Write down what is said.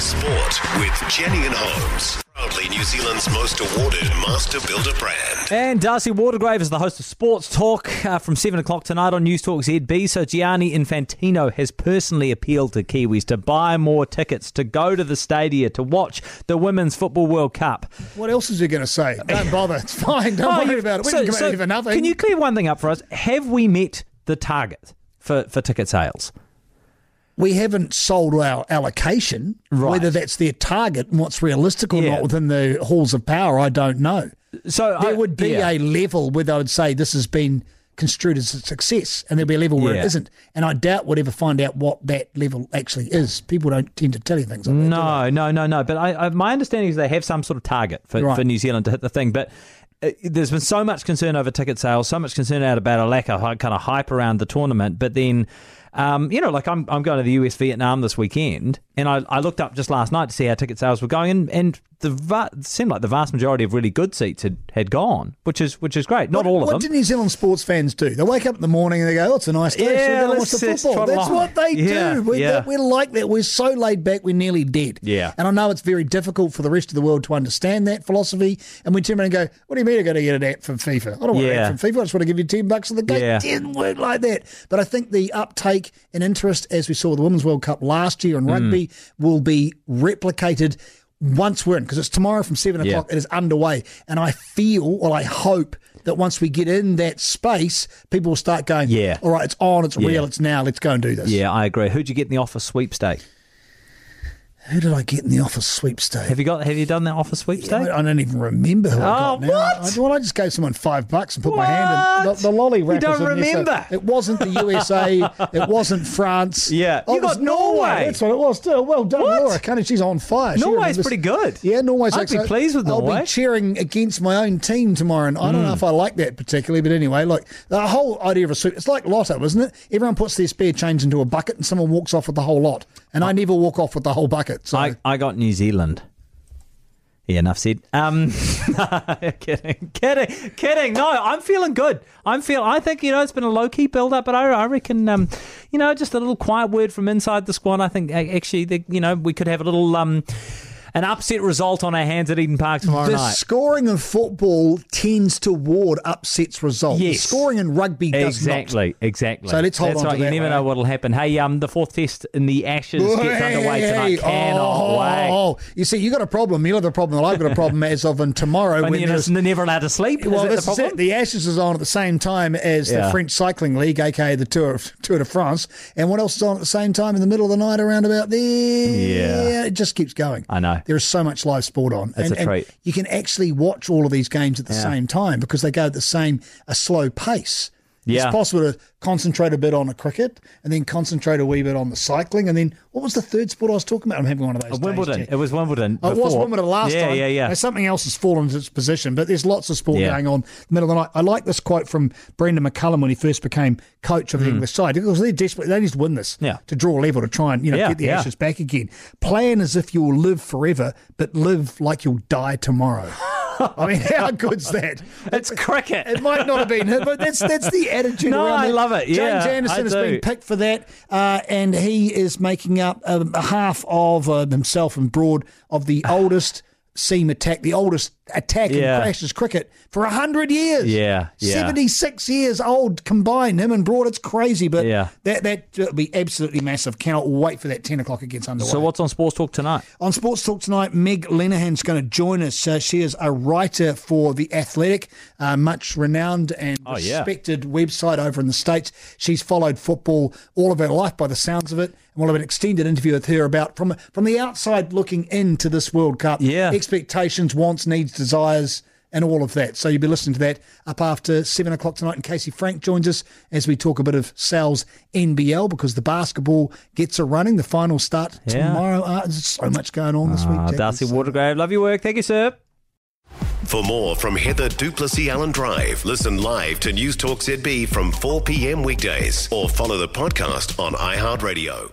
Sport with Jenny and Holmes. Proudly New Zealand's most awarded master builder brand. And D'Arcy Waldegrave is the host of Sportstalk from 7 o'clock tonight on Newstalk ZB. So Gianni Infantino has personally appealed to Kiwis to buy more tickets, to go to the stadia, to watch the Women's Football World Cup. What else is he going to say? Don't bother. It's fine. Don't worry about it. We can come out of nothing. Can you clear one thing up for us? Have we met the target for ticket sales? We haven't sold our allocation, right. Whether that's their target and what's realistic or not within the halls of power, I don't know. So there would be a level where they would say this has been construed as a success, and there'll be a level where it isn't. And I doubt we'll ever find out what that level actually is. People don't tend to tell you things like that. No. But I, my understanding is they have some sort of target for New Zealand to hit the thing, but... There's been so much concern over ticket sales, so much concern out about a lack of kind of hype around the tournament. But then, I'm going to the US Vietnam this weekend, and I looked up just last night to see how ticket sales were going, and it seemed like the vast majority of really good seats had gone, which is great. Not all of them. What do New Zealand sports fans do? They wake up in the morning and they go, "Oh, it's a nice day. Yeah, so let's watch the football." That's what they do. We're like that. We're so laid back. We're nearly dead. Yeah. And I know it's very difficult for the rest of the world to understand that philosophy. And we turn around and go, "What do you mean I got to get an app from FIFA? I don't want an app from FIFA. I just want to give you $10 at the gate." Yeah. It didn't work like that. But I think the uptake and interest, as we saw the Women's World Cup last year in rugby, will be replicated. Once we're in, because it's tomorrow from 7 o'clock, it is underway. And I I hope that once we get in that space, people will start going, all right, it's on, it's real, it's now, let's go and do this. Yeah, I agree. Who'd you get in the office sweepstake? Who did I get in the office sweepstake? Have you done that office sweepstake? Yeah, I don't even remember who I got now. What? I just gave someone $5 and put my hand in. The lolly wrap. You don't remember? It wasn't the USA. It wasn't France. Yeah. You got Norway. That's what it was. Still, well done, Laura. She's on fire. Norway's pretty good. Yeah, Norway's excellent. I'd be pleased with Norway. I'll be cheering against my own team tomorrow, and I don't know if I like that particularly, but anyway, look, the whole idea of a sweep, it's like lotto, isn't it? Everyone puts their spare change into a bucket, and someone walks off with the whole lot. And I never walk off with the whole bucket. So. I got New Zealand. Yeah, enough said. Kidding. No, I'm feeling good. I think, it's been a low-key build-up, but I reckon, just a little quiet word from inside the squad. I think, actually, we could have a little... an upset result on our hands at Eden Park tomorrow night. The scoring of football tends toward upsets results. Yes. The scoring in rugby does not. Exactly. So let's hold on to that. You never know what will happen. Hey, the fourth test in the Ashes gets underway tonight. Cannot wait. Oh. You see, you've got a problem. You'll have a problem. I've got a problem as of tomorrow. When you're never allowed to sleep. Well, is this is it. The Ashes is on at the same time as the French Cycling League, a.k.a. the Tour de France. And what else is on at the same time in the middle of the night around about there? Yeah. It just keeps going. I know. There is so much live sport on. It's a treat. You can actually watch all of these games at the same time because they go at a slow pace. Yeah. It's possible to concentrate a bit on the cricket and then concentrate a wee bit on the cycling. And then what was the third sport I was talking about? I'm having one of those. Wimbledon. It was Wimbledon. It was Wimbledon last time. Yeah. Now, something else has fallen into its position, but there's lots of sport going on in the middle of the night. I like this quote from Brendan McCullum when he first became coach of the English side, because they're desperate. They need to win this to draw level to try and get the Ashes back again. Plan as if you'll live forever, but live like you'll die tomorrow. I mean, how good's that? It's cricket. It might not have been him, but that's the attitude around that. I love it. Yeah, James Anderson has been picked for that, and he is making up a half of himself and Broad of the oldest seam attack, the oldest attack in Crash's cricket for 100 years. Yeah. 76 years old combined, him and Broad. It's crazy, but that'll be absolutely massive. Cannot wait for that 10 o'clock it gets underway. So what's on Sports Talk tonight? On Sports Talk tonight, Meg Lenehan's going to join us. She is a writer for The Athletic, a much renowned and respected website over in the States. She's followed football all of her life by the sounds of it. We'll have an extended interview with her about from the outside looking into this World Cup, expectations, wants, needs, desires, and all of that. So you'll be listening to that up after 7 o'clock tonight. And Casey Frank joins us as we talk a bit of Sal's NBL because the basketball gets a running. The final start tomorrow. There's so much going on this week. D'Arcy Waldegrave, love your work. Thank you, sir. For more from Heather Duplessy Allen Drive, listen live to Newstalk ZB from 4 p.m. weekdays or follow the podcast on iHeartRadio.